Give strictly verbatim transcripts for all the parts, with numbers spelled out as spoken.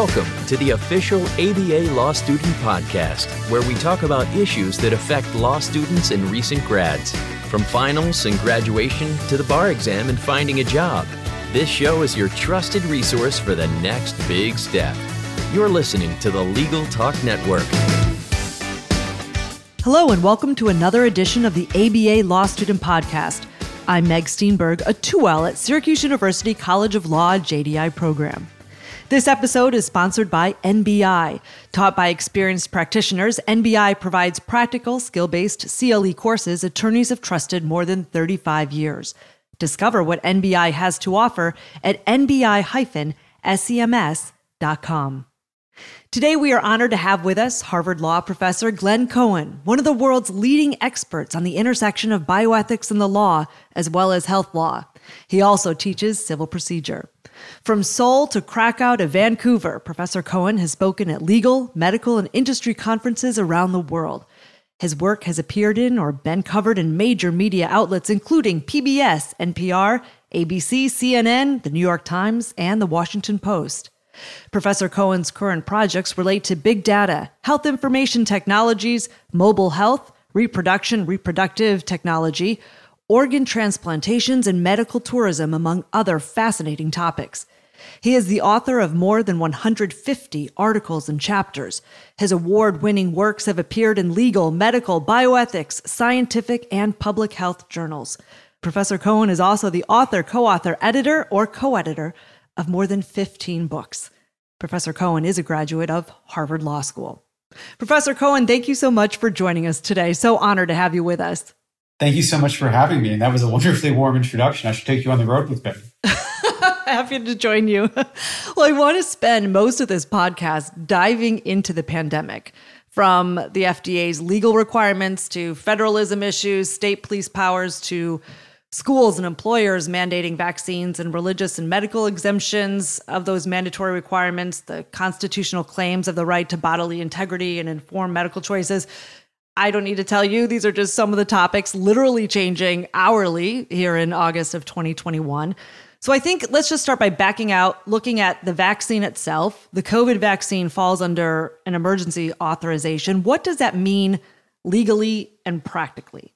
Welcome to the official A B A Law Student Podcast, where we talk about issues that affect law students and recent grads. From finals and graduation to the bar exam and finding a job, this show is your trusted resource for the next big step. You're listening to the Legal Talk Network. Hello and welcome to another edition of the A B A Law Student Podcast. I'm Meg Steenburgh, a two L at Syracuse University College of Law J D I program. This episode is sponsored by N B I. Taught by experienced practitioners, N B I provides practical, skill-based C L E courses attorneys have trusted more than thirty-five years. Discover what N B I has to offer at N B I dash S E M S dot com. Today, we are honored to have with us Harvard Law Professor Glenn Cohen, one of the world's leading experts on the intersection of bioethics and the law, as well as health law. He also teaches civil procedure. From Seoul to Krakow to Vancouver, Professor Cohen has spoken at legal, medical, and industry conferences around the world. His work has appeared in or been covered in major media outlets, including P B S, N P R, A B C, C N N, The New York Times, and The Washington Post. Professor Cohen's current projects relate to big data, health information technologies, mobile health, reproduction, reproductive technology, organ transplantations, and medical tourism, among other fascinating topics. He is the author of more than one hundred fifty articles and chapters. His award-winning works have appeared in legal, medical, bioethics, scientific, and public health journals. Professor Cohen is also the author, co-author, editor, or co-editor of more than fifteen books. Professor Cohen is a graduate of Harvard Law School. Professor Cohen, thank you so much for joining us today. So honored to have you with us. Thank you so much for having me. And that was a wonderfully warm introduction. I should take you on the road with me. Happy to join you. Well, I want to spend most of this podcast diving into the pandemic, from the F D A's legal requirements to federalism issues, state police powers to schools and employers mandating vaccines and religious and medical exemptions of those mandatory requirements, the constitutional claims of the right to bodily integrity and informed medical choices. I don't need to tell you, these are just some of the topics literally changing hourly here in August of twenty twenty-one. So I think let's just start by backing out, looking at the vaccine itself. The COVID vaccine falls under an emergency authorization. What does that mean legally and practically?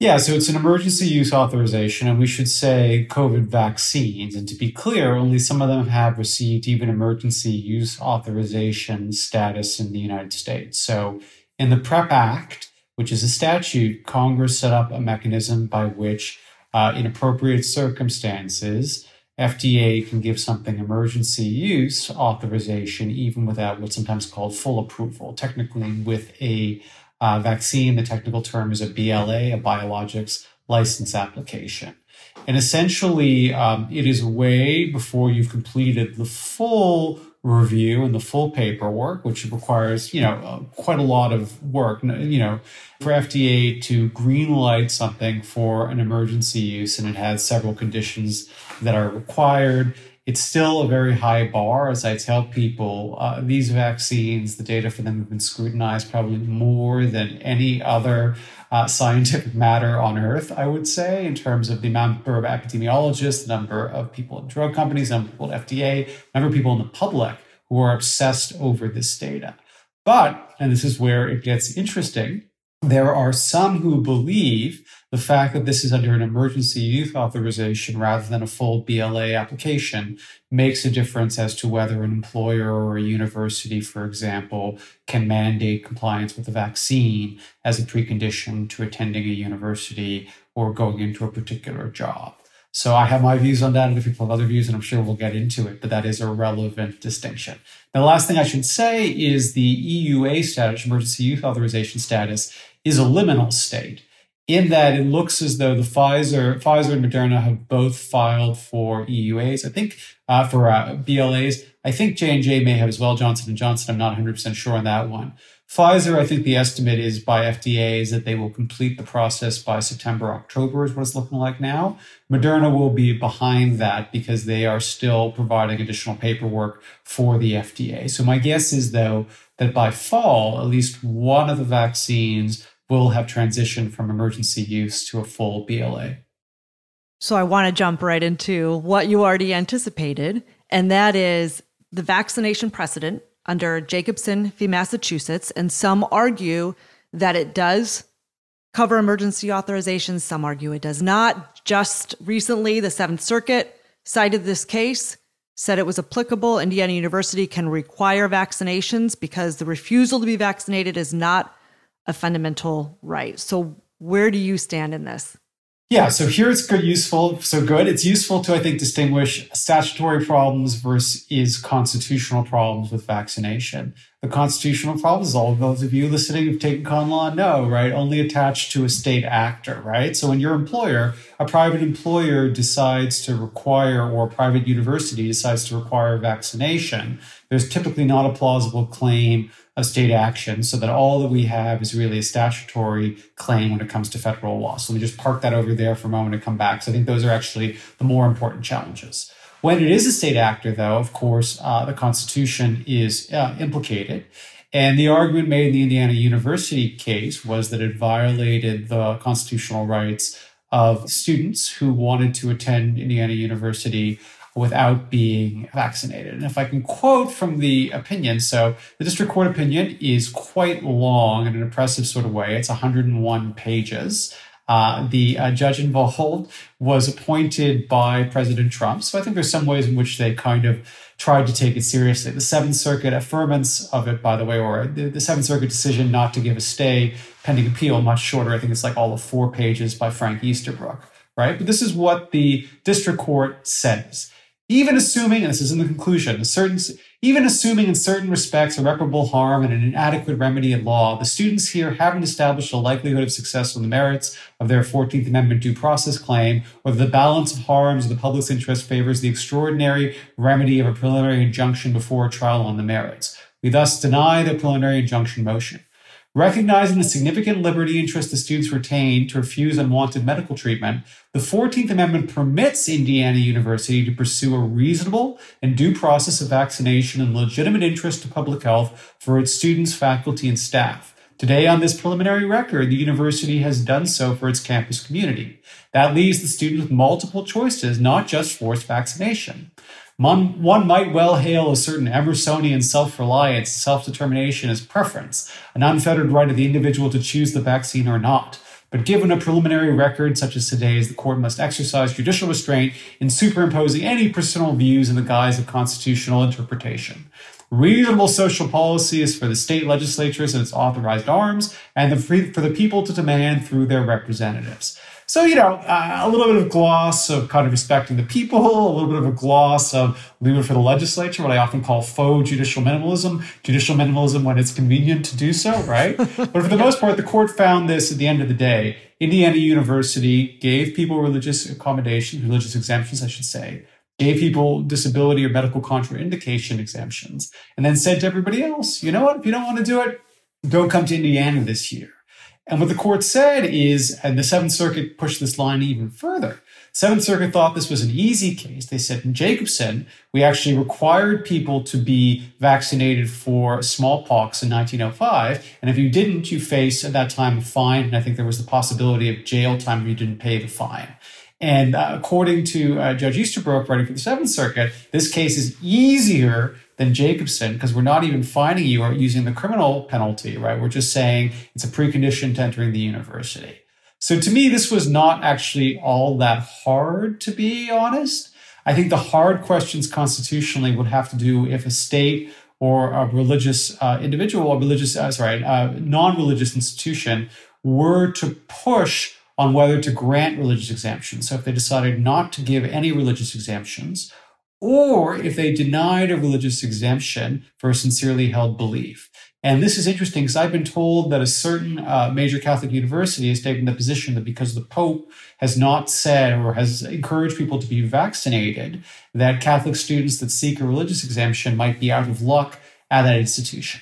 Yeah, so it's an emergency use authorization, and we should say COVID vaccines. And to be clear, only some of them have received even emergency use authorization status in the United States. So in the PrEP Act, which is a statute, Congress set up a mechanism by which, uh, in appropriate circumstances, F D A can give something emergency use authorization, even without what's sometimes called full approval. Technically, with a uh, vaccine, the technical term is a B L A, a Biologics License Application. And essentially, um, it is a way, before you've completed the full review and the full paperwork, which requires, you know, uh, quite a lot of work, you know, for F D A to green light something for an emergency use. And it has several conditions that are required. It's still a very high bar. As I tell people, uh, these vaccines, the data for them have been scrutinized probably more than any other uh, scientific matter on earth, I would say, in terms of the number of epidemiologists, the number of people in drug companies, the number of people at F D A, the number of people in the public who are obsessed over this data. But, and this is where it gets interesting, there are some who believe the fact that this is under an emergency use authorization rather than a full B L A application makes a difference as to whether an employer or a university, for example, can mandate compliance with a vaccine as a precondition to attending a university or going into a particular job. So I have my views on that, and if people have other views, and I'm sure we'll get into it, but that is a relevant distinction. The last thing I should say is the E U A status, emergency use authorization status, is a liminal state, in that it looks as though the Pfizer, Pfizer and Moderna have both filed for E U As, I think, uh, for uh, B L As. I think J and J may have as well, Johnson and Johnson. I'm not one hundred percent sure on that one. Pfizer, I think the estimate is by F D A is that they will complete the process by September, October is what it's looking like now. Moderna will be behind that because they are still providing additional paperwork for the F D A. So my guess is, though, that by fall, at least one of the vaccines will have transitioned from emergency use to a full B L A. So I want to jump right into what you already anticipated, and that is the vaccination precedent under Jacobson v. Massachusetts, and some argue that it does cover emergency authorizations. Some argue it does not. Just recently, the Seventh Circuit cited this case, said it was applicable. Indiana University can require vaccinations because the refusal to be vaccinated is not a fundamental right. So where do you stand in this? Yeah, so here it's good, useful, so good. It's useful to, I think, distinguish statutory problems versus constitutional problems with vaccination. The constitutional problems, all of those of you listening who've taken con law know, right, only attached to a state actor, right? So when your employer, a private employer decides to require, or a private university decides to require vaccination, there's typically not a plausible claim of state action, so that all that we have is really a statutory claim when it comes to federal law. So let me just park that over there for a moment and come back. So I think those are actually the more important challenges. When it is a state actor, though, of course, uh, the Constitution is uh, implicated. And the argument made in the Indiana University case was that it violated the constitutional rights of students who wanted to attend Indiana University without being vaccinated. And if I can quote from the opinion, so the district court opinion is quite long in an impressive sort of way. It's one hundred one pages. Uh, the uh, judge involved was appointed by President Trump. So I think there's some ways in which they kind of tried to take it seriously. The Seventh Circuit affirmance of it, by the way, or the, the Seventh Circuit decision not to give a stay pending appeal, much shorter. I think it's like all of four pages by Frank Easterbrook, right? But this is what the district court says. Even assuming, and this is in the conclusion, a certain, even assuming in certain respects irreparable harm and an inadequate remedy in law, the students here haven't established a likelihood of success on the merits of their fourteenth Amendment due process claim, or the balance of harms of the public's interest favors the extraordinary remedy of a preliminary injunction before a trial on the merits. We thus deny the preliminary injunction motion. Recognizing the significant liberty interest the students retain to refuse unwanted medical treatment, the fourteenth Amendment permits Indiana University to pursue a reasonable and due process of vaccination and legitimate interest to public health for its students, faculty, and staff. Today, on this preliminary record, the university has done so for its campus community. That leaves the students with multiple choices, not just forced vaccination. One might well hail a certain Emersonian self-reliance, self-determination as preference, an unfettered right of the individual to choose the vaccine or not. But given a preliminary record such as today's, the court must exercise judicial restraint in superimposing any personal views in the guise of constitutional interpretation. Reasonable social policy is for the state legislatures and its authorized arms, and the free, for the people to demand through their representatives. So, you know, uh, a little bit of gloss of kind of respecting the people, a little bit of a gloss of leave it for the legislature, what I often call faux judicial minimalism, judicial minimalism when it's convenient to do so, right? But for the most part, the court found this at the end of the day. Indiana University gave people religious accommodations, religious exemptions, I should say, gave people disability or medical contraindication exemptions, and then said to everybody else, you know what, if you don't want to do it, don't come to Indiana this year. And what the court said is, and the Seventh Circuit pushed this line even further, Seventh Circuit thought this was an easy case. They said in Jacobson, we actually required people to be vaccinated for smallpox in nineteen oh five. And if you didn't, you faced at that time a fine. And I think there was the possibility of jail time if you didn't pay the fine. And uh, according to uh, Judge Easterbrook, writing for the Seventh Circuit, this case is easier than Jacobson, because we're not even fining you or using the criminal penalty, right? We're just saying it's a precondition to entering the university. So to me, this was not actually all that hard, to be honest. I think the hard questions constitutionally would have to do if a state or a religious uh, individual or religious, uh, sorry, uh, non-religious institution were to push on whether to grant religious exemptions. So if they decided not to give any religious exemptions, or if they denied a religious exemption for a sincerely held belief. And this is interesting because I've been told that a certain uh, major Catholic university has taken the position that because the Pope has not said or has encouraged people to be vaccinated, that Catholic students that seek a religious exemption might be out of luck at that institution.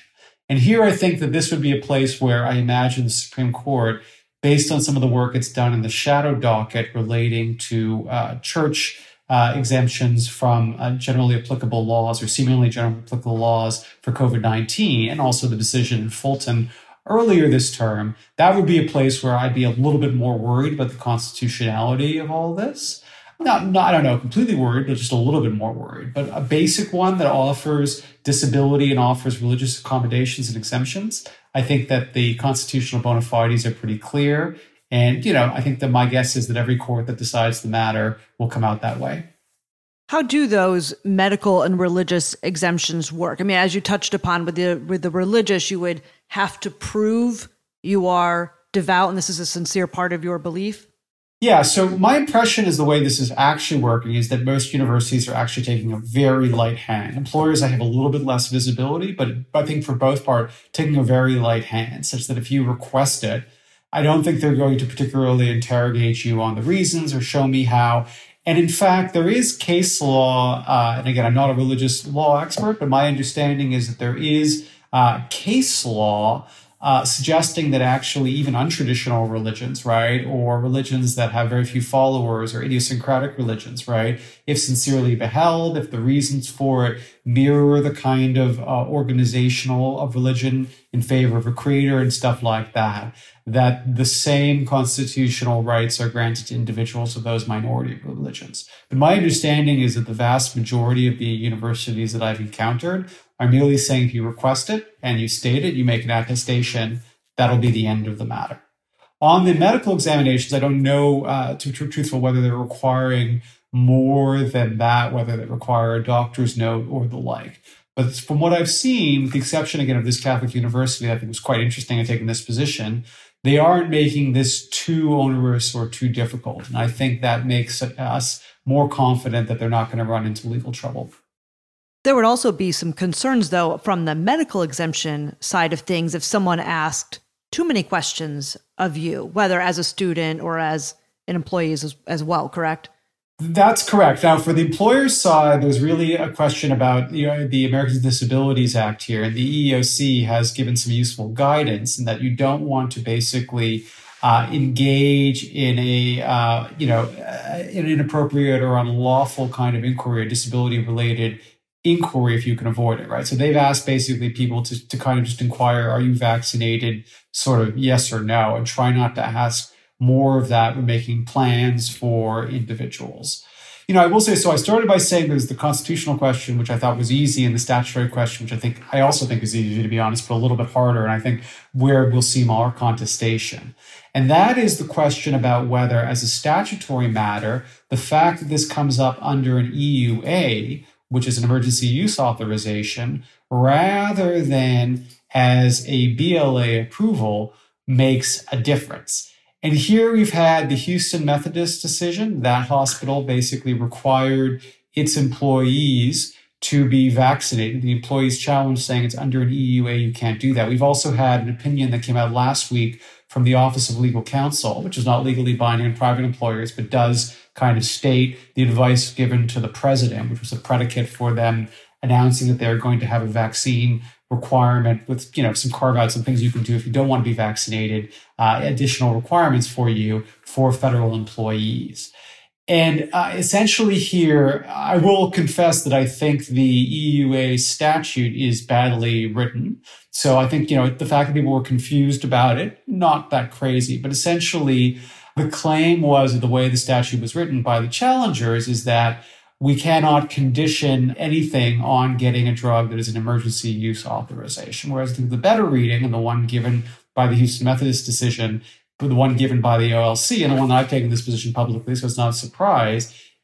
And here I think that this would be a place where I imagine the Supreme Court, based on some of the work it's done in the shadow docket relating to uh, church Uh, exemptions from uh, generally applicable laws or seemingly generally applicable laws for COVID nineteen, and also the decision in Fulton earlier this term, that would be a place where I'd be a little bit more worried about the constitutionality of all this. not, not, I don't know, completely worried, but just a little bit more worried. But a basic one that offers disability and offers religious accommodations and exemptions, I think that the constitutional bona fides are pretty clear. And, you know, I think that my guess is that every court that decides the matter will come out that way. How do those medical and religious exemptions work? I mean, as you touched upon with the with the religious, you would have to prove you are devout and this is a sincere part of your belief? Yeah. So my impression is the way this is actually working is that most universities are actually taking a very light hand. Employers, I have a little bit less visibility, but I think for both part, taking a very light hand such that if you request it, I don't think they're going to particularly interrogate you on the reasons or show me how. And in fact, there is case law. Uh, and again, I'm not a religious law expert, but my understanding is that there is uh, case law Uh, suggesting that actually even untraditional religions, right, or religions that have very few followers or idiosyncratic religions, right, if sincerely beheld, if the reasons for it mirror the kind of uh, organizational of religion in favor of a creator and stuff like that, that the same constitutional rights are granted to individuals of those minority religions. But my understanding is that the vast majority of the universities that I've encountered are merely saying if you request it and you state it, you make an attestation, that'll be the end of the matter. On the medical examinations, I don't know, uh, to be truthful, whether they're requiring more than that, whether they require a doctor's note or the like. But from what I've seen, with the exception, again, of this Catholic university, I think was quite interesting in taking this position, they aren't making this too onerous or too difficult. And I think that makes us more confident that they're not going to run into legal trouble. There would also be some concerns, though, from the medical exemption side of things if someone asked too many questions of you, whether as a student or as an employee as, as well, correct? That's correct. Now, for the employer's side, there's really a question about, you know, the Americans with Disabilities Act here, and the E E O C has given some useful guidance in that you don't want to basically Uh, engage in a, uh, you know, an inappropriate or unlawful kind of inquiry, a disability-related inquiry if you can avoid it, right? So they've asked basically people to, to kind of just inquire, are you vaccinated, sort of yes or no, and try not to ask more of that when making plans for individuals. You know, I will say, so I started by saying there's the constitutional question, which I thought was easy, and the statutory question, which I think I also think is easy, to be honest, but a little bit harder, and I think where we'll see more contestation. And that is the question about whether, as a statutory matter, the fact that this comes up under an E U A, which is an emergency use authorization, rather than as a B L A approval, makes a difference. And here we've had the Houston Methodist decision. That hospital basically required its employees to be vaccinated. The employees challenged, saying it's under an E U A, you can't do that. We've also had an opinion that came out last week from the Office of Legal Counsel, which is not legally binding on private employers, but does kind of state the advice given to the president, which was a predicate for them announcing that they're going to have a vaccine requirement with, you know, some carve-outs and things you can do if you don't want to be vaccinated, uh, additional requirements for you for federal employees. And uh, essentially here, I will confess that I think the E U A statute is badly written. So I think, you know, the fact that people were confused about it, not that crazy, but essentially the claim was that the way the statute was written by the challengers is that we cannot condition anything on getting a drug that is an emergency use authorization. Whereas the better reading, and the one given by the Houston Methodist decision, the one given by the O L C, and the one that I've taken this position publicly, so it's not a surprise,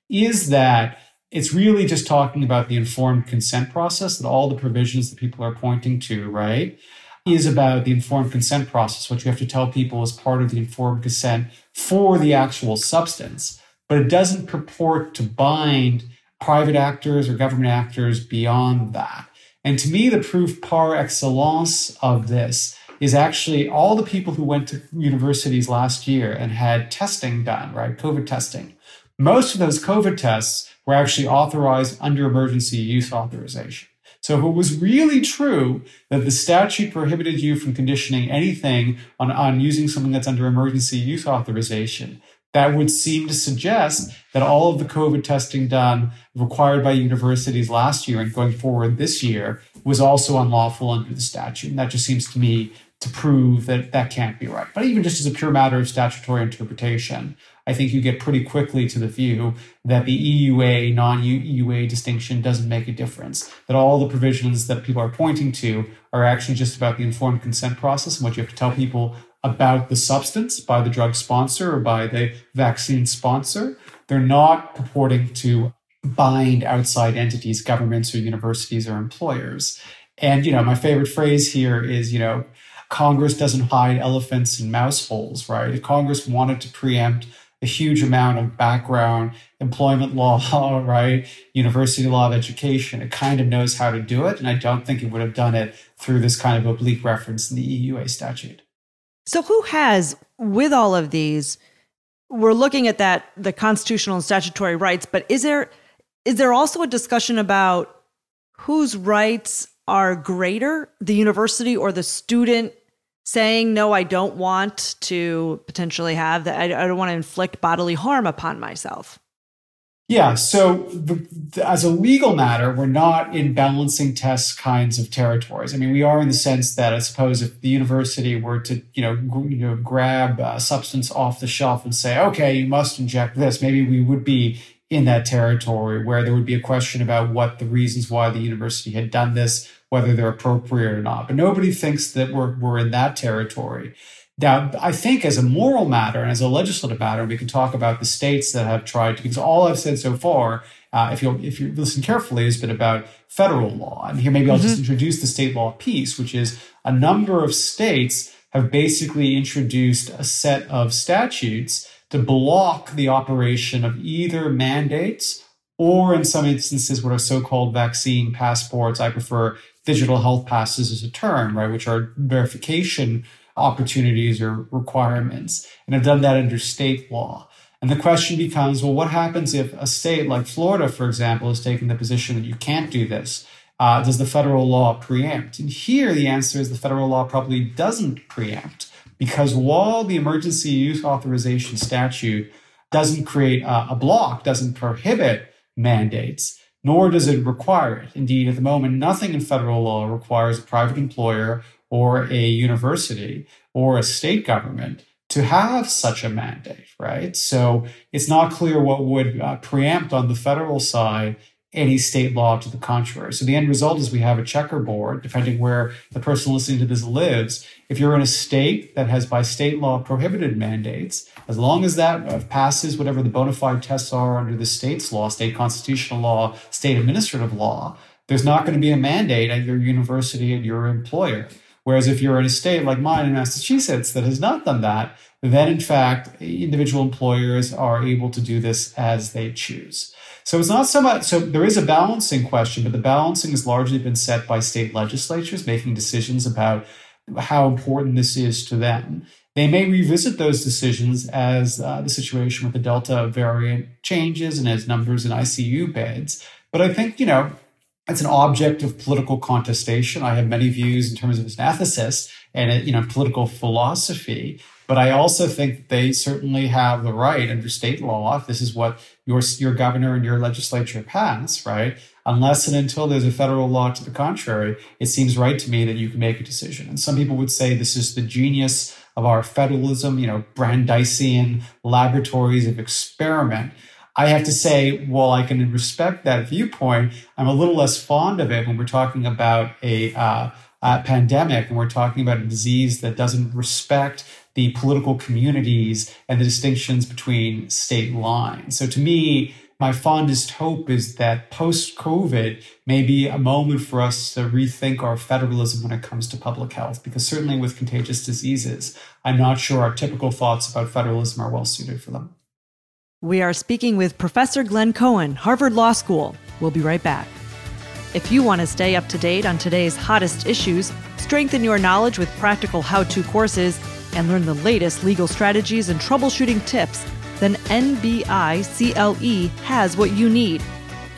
is that it's really just talking about the informed consent process, that all the provisions that people are pointing to, right, is about the informed consent process, what you have to tell people is part of the informed consent for the actual substance. But it doesn't purport to bind private actors or government actors beyond that. And to me, the proof par excellence of this is actually all the people who went to universities last year and had testing done, right? COVID testing. Most of those COVID tests were actually authorized under emergency use authorization. So if it was really true that the statute prohibited you from conditioning anything on, on using something that's under emergency use authorization, that would seem to suggest that all of the COVID testing done required by universities last year and going forward this year was also unlawful under the statute. And that just seems to me to prove that that can't be right. But even just as a pure matter of statutory interpretation, I think you get pretty quickly to the view that the E U A, non-E U A distinction doesn't make a difference, that all the provisions that people are pointing to are actually just about the informed consent process and what you have to tell people about the substance by the drug sponsor or by the vaccine sponsor. They're not purporting to bind outside entities, governments or universities or employers. And, you know, my favorite phrase here is, you know, Congress doesn't hide elephants in mouse holes, right? If Congress wanted to preempt a huge amount of background, employment law, right, university law of education, it kind of knows how to do it. And I don't think it would have done it through this kind of oblique reference in the E U A statute. So who has, with all of these, we're looking at that, the constitutional and statutory rights, but is there is there also a discussion about whose rights are greater, the university or the student saying, no, I don't want to potentially have that, I, I don't want to inflict bodily harm upon myself? Yeah, so the, the, as a legal matter, we're not in balancing test kinds of territories. I mean, we are in the sense that I suppose if the university were to, you know, g- you know grab a substance off the shelf and say, okay, you must inject this, maybe we would be in that territory where there would be a question about what the reasons why the university had done this, whether they're appropriate or not. But nobody thinks that we're we're in that territory. Now, I think as a moral matter and as a legislative matter, we can talk about the states that have tried to, because all I've said so far, uh, if you if you listen carefully, has been about federal law. And here, maybe I'll mm-hmm. just introduce the state law piece, which is a number of states have basically introduced a set of statutes to block the operation of either mandates or, in some instances, what are so-called vaccine passports. I prefer digital health passes as a term, right, which are verification opportunities or requirements, and have done that under state law. And the question becomes, well, what happens if a state like Florida, for example, is taking the position that you can't do this? Uh, does the federal law preempt? And here the answer is the federal law probably doesn't preempt, because while the emergency use authorization statute doesn't create a, a block, doesn't prohibit mandates, nor does it require it. Indeed, at the moment, nothing in federal law requires a private employer or a university or a state government to have such a mandate, right? So it's not clear what would uh, preempt on the federal side any state law to the contrary. So the end result is we have a checkerboard, depending where the person listening to this lives. If you're in a state that has by state law prohibited mandates, as long as that passes whatever the bona fide tests are under the state's law, state constitutional law, state administrative law, there's not going to be a mandate at your university and your employer. Whereas if you're in a state like mine in Massachusetts that has not done that, then in fact, individual employers are able to do this as they choose. So it's not so much, so there is a balancing question, but the balancing has largely been set by state legislatures making decisions about how important this is to them. They may revisit those decisions as uh, the situation with the Delta variant changes and as numbers in I C U beds. But I think, you know, it's an object of political contestation. I have many views in terms of as an ethicist and, you know, political philosophy, but I also think they certainly have the right under state law, if this is what your, your governor and your legislature pass, right? Unless and until there's a federal law to the contrary, it seems right to me that you can make a decision. And some people would say this is the genius of our federalism, you know, Brandeisian laboratories of experiment. I have to say, while I can respect that viewpoint, I'm a little less fond of it when we're talking about a, uh, a pandemic and we're talking about a disease that doesn't respect the political communities and the distinctions between state lines. So to me, my fondest hope is that post-COVID may be a moment for us to rethink our federalism when it comes to public health, because certainly with contagious diseases, I'm not sure our typical thoughts about federalism are well suited for them. We are speaking with Professor Glenn Cohen, Harvard Law School. We'll be right back. If you want to stay up to date on today's hottest issues, strengthen your knowledge with practical how-to courses, and learn the latest legal strategies and troubleshooting tips, then N B I C L E has what you need.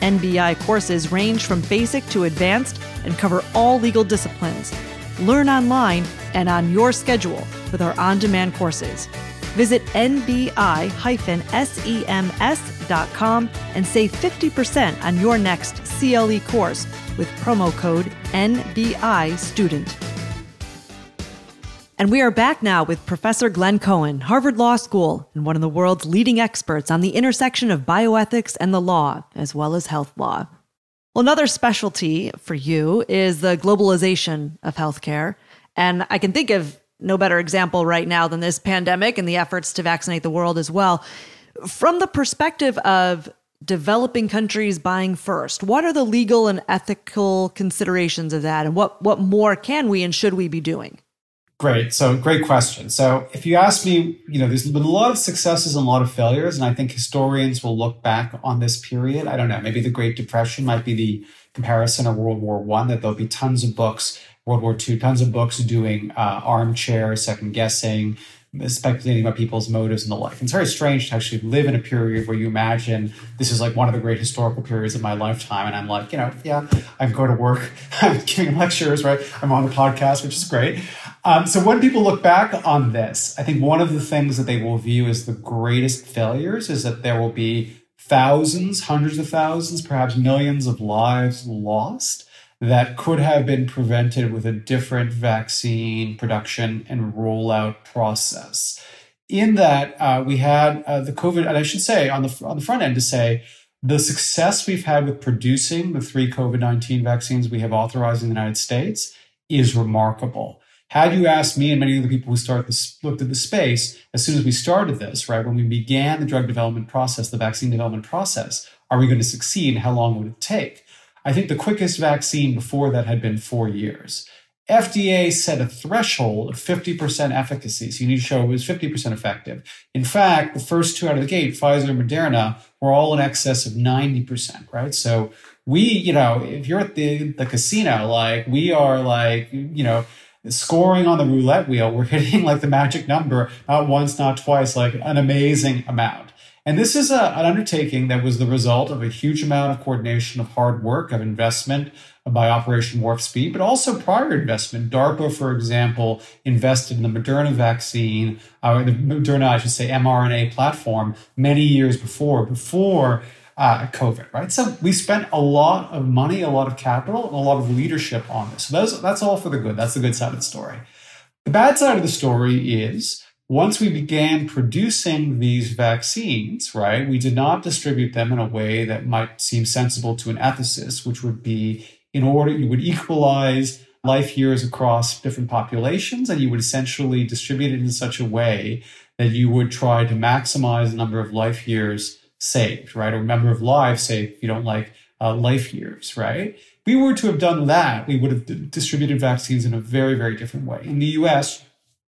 N B I courses range from basic to advanced and cover all legal disciplines. Learn online and on your schedule with our on-demand courses. Visit N B I dash S E M S dot com and save fifty percent on your next C L E course with promo code N B I student. And we are back now with Professor Glenn Cohen, Harvard Law School, and one of the world's leading experts on the intersection of bioethics and the law, as well as health law. Well, another specialty for you is the globalization of healthcare. And I can think of no better example right now than this pandemic and the efforts to vaccinate the world as well. From the perspective of developing countries buying first, what are the legal and ethical considerations of that? And what, what more can we and should we be doing? Great. So great question. So if you ask me, you know, there's been a lot of successes and a lot of failures. And I think historians will look back on this period. I don't know, maybe the Great Depression might be the comparison of World War One, that there'll be tons of books, World War Two, tons of books doing uh, armchair, second guessing, speculating about people's motives and the like. It's very strange to actually live in a period where you imagine this is like one of the great historical periods of my lifetime. And I'm like, you know, yeah, I'm going to work, I'm giving lectures, right? I'm on a podcast, which is great. Um, so when people look back on this, I think one of the things that they will view as the greatest failures is that there will be thousands, hundreds of thousands, perhaps millions of lives lost that could have been prevented with a different vaccine production and rollout process. In that, uh, we had uh, the COVID, and I should say on the on the front end to say, the success we've had with producing the three COVID nineteen vaccines we have authorized in the United States is remarkable. Had you asked me and many of the people who start this, looked at the space, as soon as we started this, right, when we began the drug development process, the vaccine development process, are we going to succeed? How long would it take? I think the quickest vaccine before that had been four years. F D A set a threshold of fifty percent efficacy, so you need to show it was fifty percent effective. In fact, the first two out of the gate, Pfizer and Moderna, were all in excess of ninety percent, right? So we, you know, if you're at the, the casino, like we are like, you know, scoring on the roulette wheel, we're hitting like the magic number, not once, not twice, like an amazing amount. And this is a, an undertaking that was the result of a huge amount of coordination, of hard work, of investment by Operation Warp Speed, but also prior investment. DARPA, for example, invested in the Moderna vaccine, uh, the Moderna, I should say, mRNA platform many years before, before uh, COVID, right? So we spent a lot of money, a lot of capital, and a lot of leadership on this. So those, that's all for the good. That's the good side of the story. The bad side of the story is, once we began producing these vaccines, right, we did not distribute them in a way that might seem sensible to an ethicist, which would be in order, you would equalize life years across different populations, and you would essentially distribute it in such a way that you would try to maximize the number of life years saved, right, or number of lives saved if you don't like uh, life years, right? If we were to have done that, we would have d- distributed vaccines in a very, very different way. In the U S,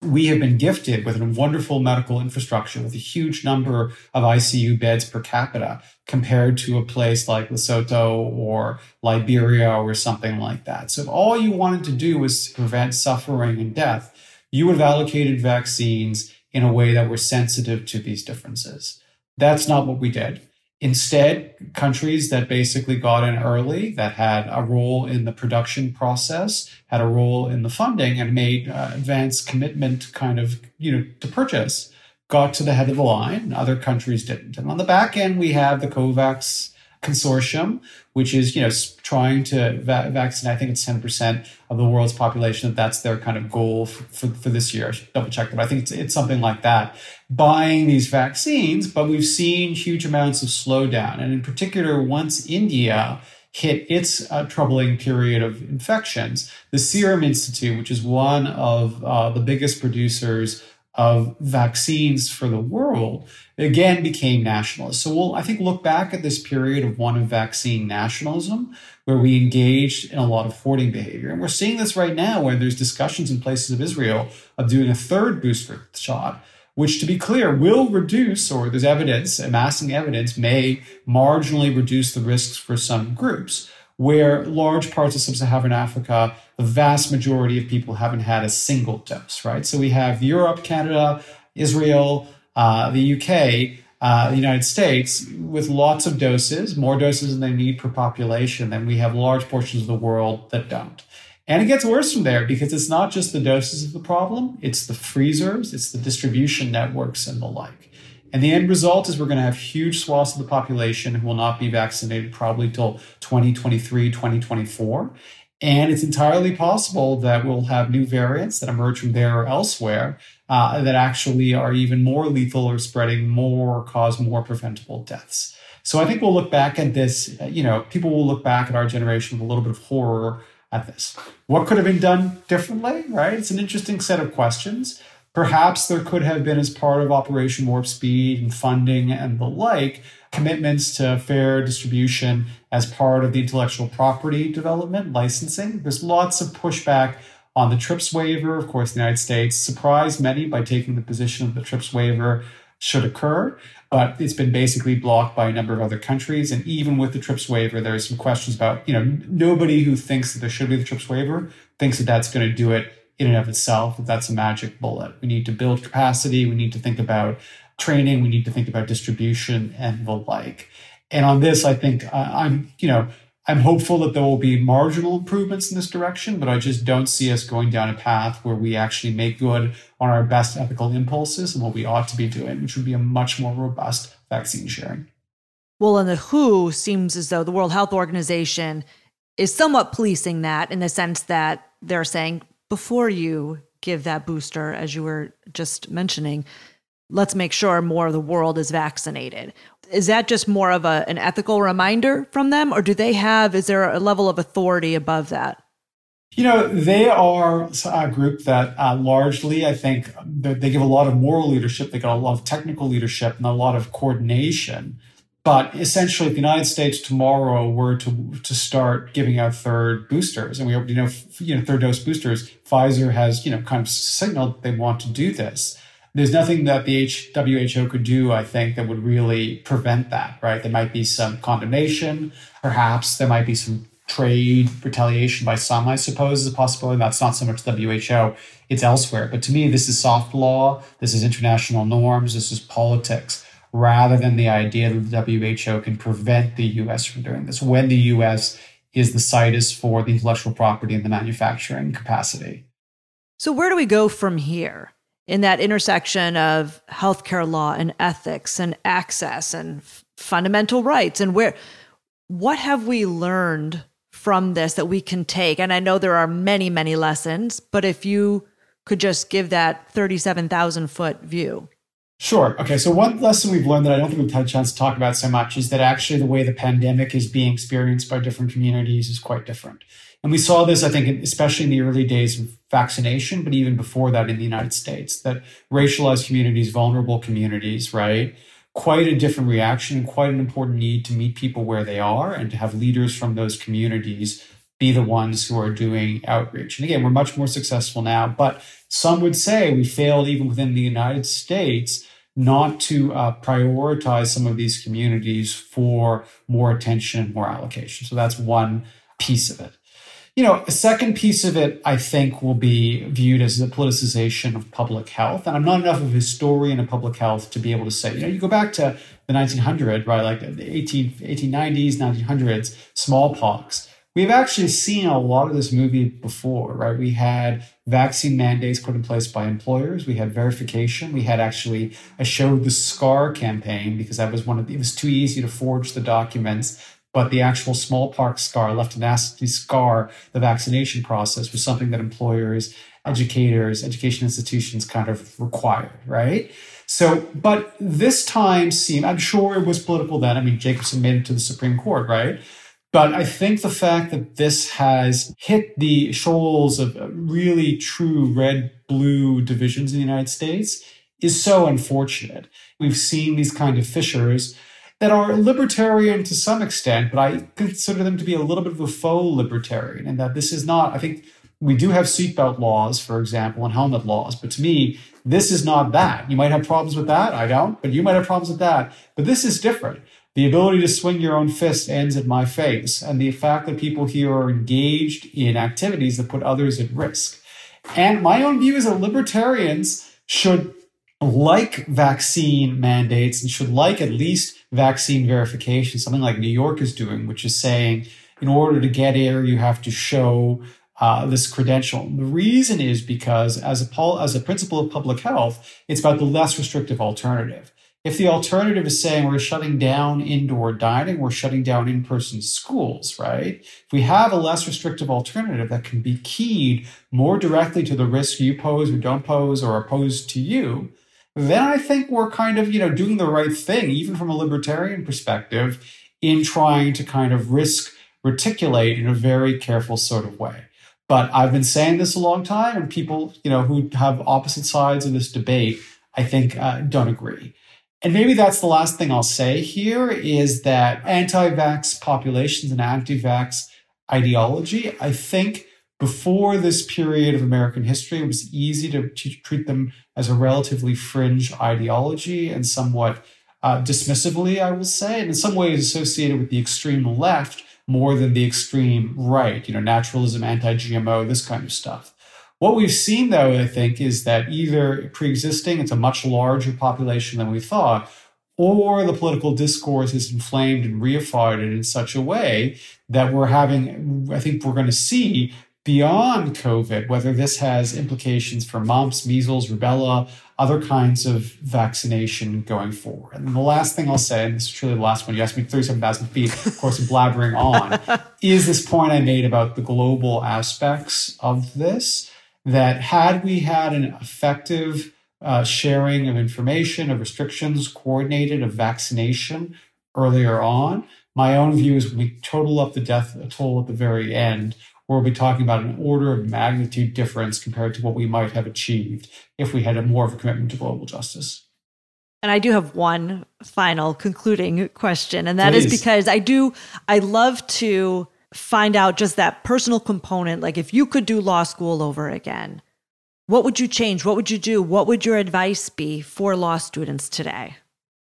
we have been gifted with a wonderful medical infrastructure with a huge number of I C U beds per capita compared to a place like Lesotho or Liberia or something like that. So if all you wanted to do was prevent suffering and death, you would have allocated vaccines in a way that were sensitive to these differences. That's not what we did. Instead, countries that basically got in early, that had a role in the production process, had a role in the funding, and made uh, advanced commitment kind of, you know, to purchase, got to the head of the line, and other countries didn't. And on the back end, we have the COVAX consortium, which is, you know, trying to va- vaccinate, I think it's ten percent of the world's population. That's their kind of goal for, for, for this year. I should double check that. I think it's, it's something like that, buying these vaccines, but we've seen huge amounts of slowdown. And in particular, once India hit its uh, troubling period of infections, the Serum Institute, which is one of uh, the biggest producers of vaccines for the world, again became nationalist. So we'll, I think, look back at this period of one of vaccine nationalism, where we engaged in a lot of hoarding behavior. And we're seeing this right now where there's discussions in places of Israel of doing a third booster shot, which, to be clear, will reduce, or there's evidence, amassing evidence, may marginally reduce the risks for some groups, where large parts of sub-Saharan Africa, the vast majority of people haven't had a single dose, right? So we have Europe, Canada, Israel, uh, the U K, uh, the United States, with lots of doses, more doses than they need per population, than we have large portions of the world that don't. And it gets worse from there, because it's not just the doses of the problem, it's the freezers, it's the distribution networks and the like. And the end result is we're going to have huge swaths of the population who will not be vaccinated probably till twenty twenty-three, twenty twenty-four. And it's entirely possible that we'll have new variants that emerge from there or elsewhere uh, that actually are even more lethal or spreading more or cause more preventable deaths. So I think we'll look back at this, you know, people will look back at our generation with a little bit of horror at this. What could have been done differently, right? It's an interesting set of questions. Perhaps there could have been, as part of Operation Warp Speed and funding and the like, commitments to fair distribution as part of the intellectual property development, licensing. There's lots of pushback on the TRIPS waiver. Of course, the United States surprised many by taking the position of the TRIPS waiver should occur, but it's been basically blocked by a number of other countries. And even with the TRIPS waiver, there are some questions about, you know, nobody who thinks that there should be the TRIPS waiver thinks that that's going to do it in and of itself, that that's a magic bullet. We need to build capacity. We need to think about training, we need to think about distribution and the like. And on this, I think uh, I'm, you know, I'm hopeful that there will be marginal improvements in this direction, but I just don't see us going down a path where we actually make good on our best ethical impulses and what we ought to be doing, which would be a much more robust vaccine sharing. Well, and the W H O seems as though the World Health Organization is somewhat policing that, in the sense that they're saying, before you give that booster, as you were just mentioning, let's make sure more of the world is vaccinated. Is that just more of a, an ethical reminder from them? Or do they have, is there a level of authority above that? You know, they are a group that uh, largely, I think, they give a lot of moral leadership. They got a lot of technical leadership and a lot of coordination. But essentially, if the United States tomorrow were to, to start giving out third boosters, and we already know, you know, third dose boosters, Pfizer has, you know, kind of signaled they want to do this. There's nothing that the W H O could do, I think, that would really prevent that, right? There might be some condemnation, perhaps. There might be some trade retaliation by some, I suppose, is a possibility. That's not so much the W H O, it's elsewhere. But to me, this is soft law. This is international norms. This is politics, rather than the idea that the W H O can prevent the U S from doing this, when the U S is the situs for the intellectual property and the manufacturing capacity. So where do we go from here? In that intersection of healthcare law and ethics and access and f- fundamental rights, and where, what have we learned from this that we can take? And I know there are many, many lessons, but if you could just give that thirty-seven thousand foot view. Sure. Okay. So one lesson we've learned that I don't think we've had a chance to talk about so much is that actually the way the pandemic is being experienced by different communities is quite different. And we saw this, I think, especially in the early days of vaccination, but even before that in the United States, that racialized communities, vulnerable communities, right? Quite a different reaction, quite an important need to meet people where they are and to have leaders from those communities be the ones who are doing outreach. And again, we're much more successful now, but some would say we failed even within the United States not to uh, prioritize some of these communities for more attention, more allocation. So that's one piece of it. You know, a second piece of it, I think, will be viewed as the politicization of public health. And I'm not enough of a historian of public health to be able to say, you know, you go back to the nineteen hundreds, right, like the eighteen, eighteen nineties, nineteen hundreds, smallpox. We've actually seen a lot of this movie before, right? We had vaccine mandates put in place by employers. We had verification. We had actually a Show the Scar campaign, because that was one of the, it was too easy to forge the documents. But the actual smallpox scar, left a nasty scar, the vaccination process was something that employers, educators, education institutions kind of required, right? So, but this time seemed, I'm sure it was political then. I mean, Jacobson made it to the Supreme Court, right? But I think the fact that this has hit the shoals of really true red-blue divisions in the United States is so unfortunate. We've seen these kind of fissures that are libertarian to some extent, but I consider them to be a little bit of a faux libertarian, and that this is not, I think we do have seatbelt laws, for example, and helmet laws, but to me, this is not that. You might have problems with that, I don't, but you might have problems with that. But this is different. The ability to swing your own fist ends at my face. And the fact that people here are engaged in activities that put others at risk. And my own view is that libertarians should like vaccine mandates and should like at least vaccine verification, something like New York is doing, which is saying, in order to get here, you have to show uh, this credential. And the reason is because as a, pol- as a principle of public health, it's about the less restrictive alternative. If the alternative is saying we're shutting down indoor dining, we're shutting down in-person schools, right? If we have a less restrictive alternative that can be keyed more directly to the risk you pose or don't pose or are posed to you, then I think we're kind of, you know, doing the right thing, even from a libertarian perspective, in trying to kind of risk reticulate in a very careful sort of way. But I've been saying this a long time, and people, you know, who have opposite sides of this debate, I think, uh, don't agree. And maybe that's the last thing I'll say here is that anti-vax populations and anti-vax ideology, I think before this period of American history, it was easy to t- treat them as a relatively fringe ideology and somewhat uh, dismissively, I will say, and in some ways associated with the extreme left more than the extreme right, you know, naturalism, anti-G M O, this kind of stuff. What we've seen, though, I think, is that either pre-existing, it's a much larger population than we thought, or the political discourse is inflamed and reified in such a way that we're having, I think we're going to see beyond COVID, whether this has implications for mumps, measles, rubella, other kinds of vaccination going forward. And the last thing I'll say, and this is truly the last one, you asked me thirty-seven thousand feet, of course, I'm blabbering on, is this point I made about the global aspects of this. That had we had an effective uh, sharing of information, of restrictions, coordinated, of vaccination earlier on, my own view is when we total up the death toll at the very end, we'll be talking about an order of magnitude difference compared to what we might have achieved if we had a more of a commitment to global justice. And I do have one final concluding question, and that Please. is because I do, I love to find out just that personal component. Like if you could do law school over again, what would you change? What would you do? What would your advice be for law students today?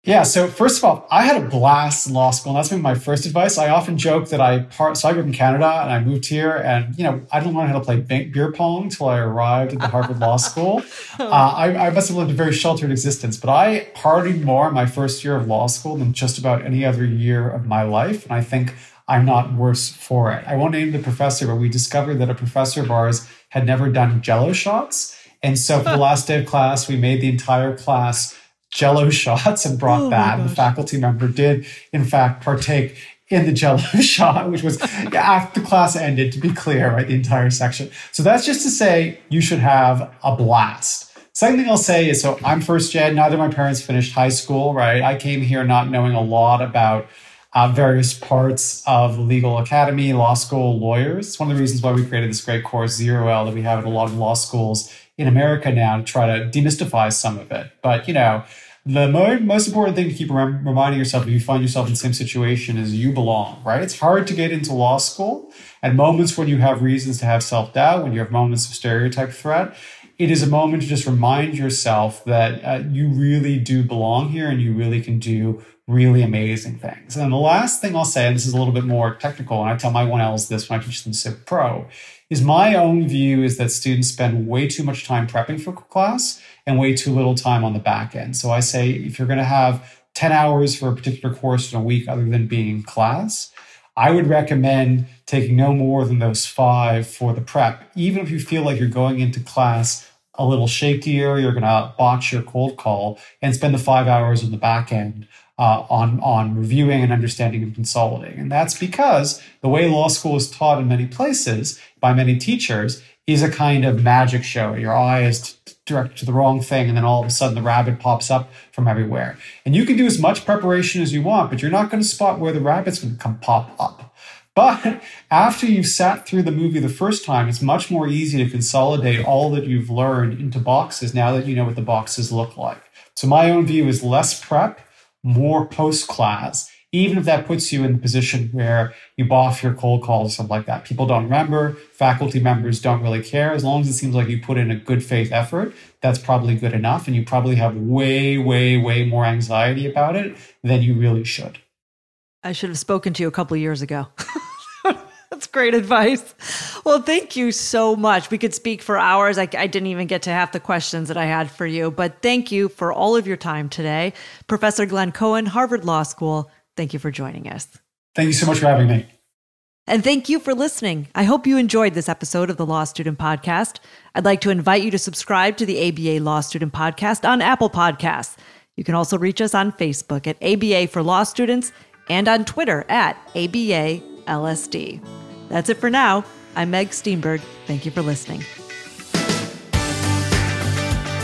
Yeah. So first of all, I had a blast in law school, and that's been my first advice. I often joke that I part, so I grew up in Canada and I moved here, and, you know, I didn't learn how to play beer pong until I arrived at the Harvard Law School. Uh, I, I must have lived a very sheltered existence, but I partied more in my first year of law school than just about any other year of my life. And I think I'm not worse for it. I won't name the professor, but we discovered that a professor of ours had never done Jello shots. And so for the last day of class, we made the entire class Jello shots and brought oh that. And the faculty member did, in fact, partake in the Jello shot, which was after the class ended, to be clear, right? The entire section. So that's just to say you should have a blast. Second thing I'll say is, so I'm first gen, neither of my parents finished high school, right? I came here not knowing a lot about Uh, various parts of the legal academy, law school, lawyers. It's one of the reasons why we created this great course, Zero L, that we have at a lot of law schools in America now to try to demystify some of it. But, you know, the mo- most important thing to keep rem- reminding yourself if you find yourself in the same situation is you belong, right? It's hard to get into law school at moments when you have reasons to have self-doubt, when you have moments of stereotype threat. It is a moment to just remind yourself that uh, you really do belong here and you really can do really amazing things. And the last thing I'll say, and this is a little bit more technical, and I tell my one L's this when I teach them Civ Pro, is my own view is that students spend way too much time prepping for class and way too little time on the back end. So I say, if you're going to have ten hours for a particular course in a week other than being in class, I would recommend taking no more than those five for the prep. Even if you feel like you're going into class a little shakier, you're going to botch your cold call, and spend the five hours on the back end Uh, on, on reviewing and understanding and consolidating. And that's because the way law school is taught in many places by many teachers is a kind of magic show. Your eye is t- directed to the wrong thing, and then all of a sudden the rabbit pops up from everywhere. And you can do as much preparation as you want, but you're not going to spot where the rabbit's going to come pop up. But after you've sat through the movie the first time, it's much more easy to consolidate all that you've learned into boxes now that you know what the boxes look like. So my own view is less prep, more post-class, even if that puts you in the position where you boff your cold calls or something like that. People don't remember, faculty members don't really care. As long as it seems like you put in a good faith effort, that's probably good enough. And you probably have way, way, way more anxiety about it than you really should. I should have spoken to you a couple of years ago. That's great advice. Well, thank you so much. We could speak for hours. I, I didn't even get to half the questions that I had for you, but thank you for all of your time today. Professor Glenn Cohen, Harvard Law School, thank you for joining us. Thank you so much for having me. And thank you for listening. I hope you enjoyed this episode of the Law Student Podcast. I'd like to invite you to subscribe to the A B A Law Student Podcast on Apple Podcasts. You can also reach us on Facebook at A B A for Law Students and on Twitter at A B A L S D. That's it for now. I'm Meg Steenburgh. Thank you for listening.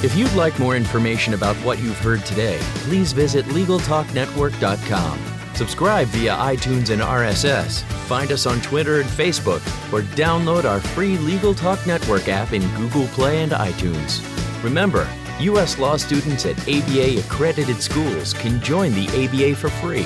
If you'd like more information about what you've heard today, please visit legal talk network dot com. Subscribe via iTunes and R S S. Find us on Twitter and Facebook, or download our free Legal Talk Network app in Google Play and iTunes. Remember, U S law students at A B A-accredited schools can join the A B A for free.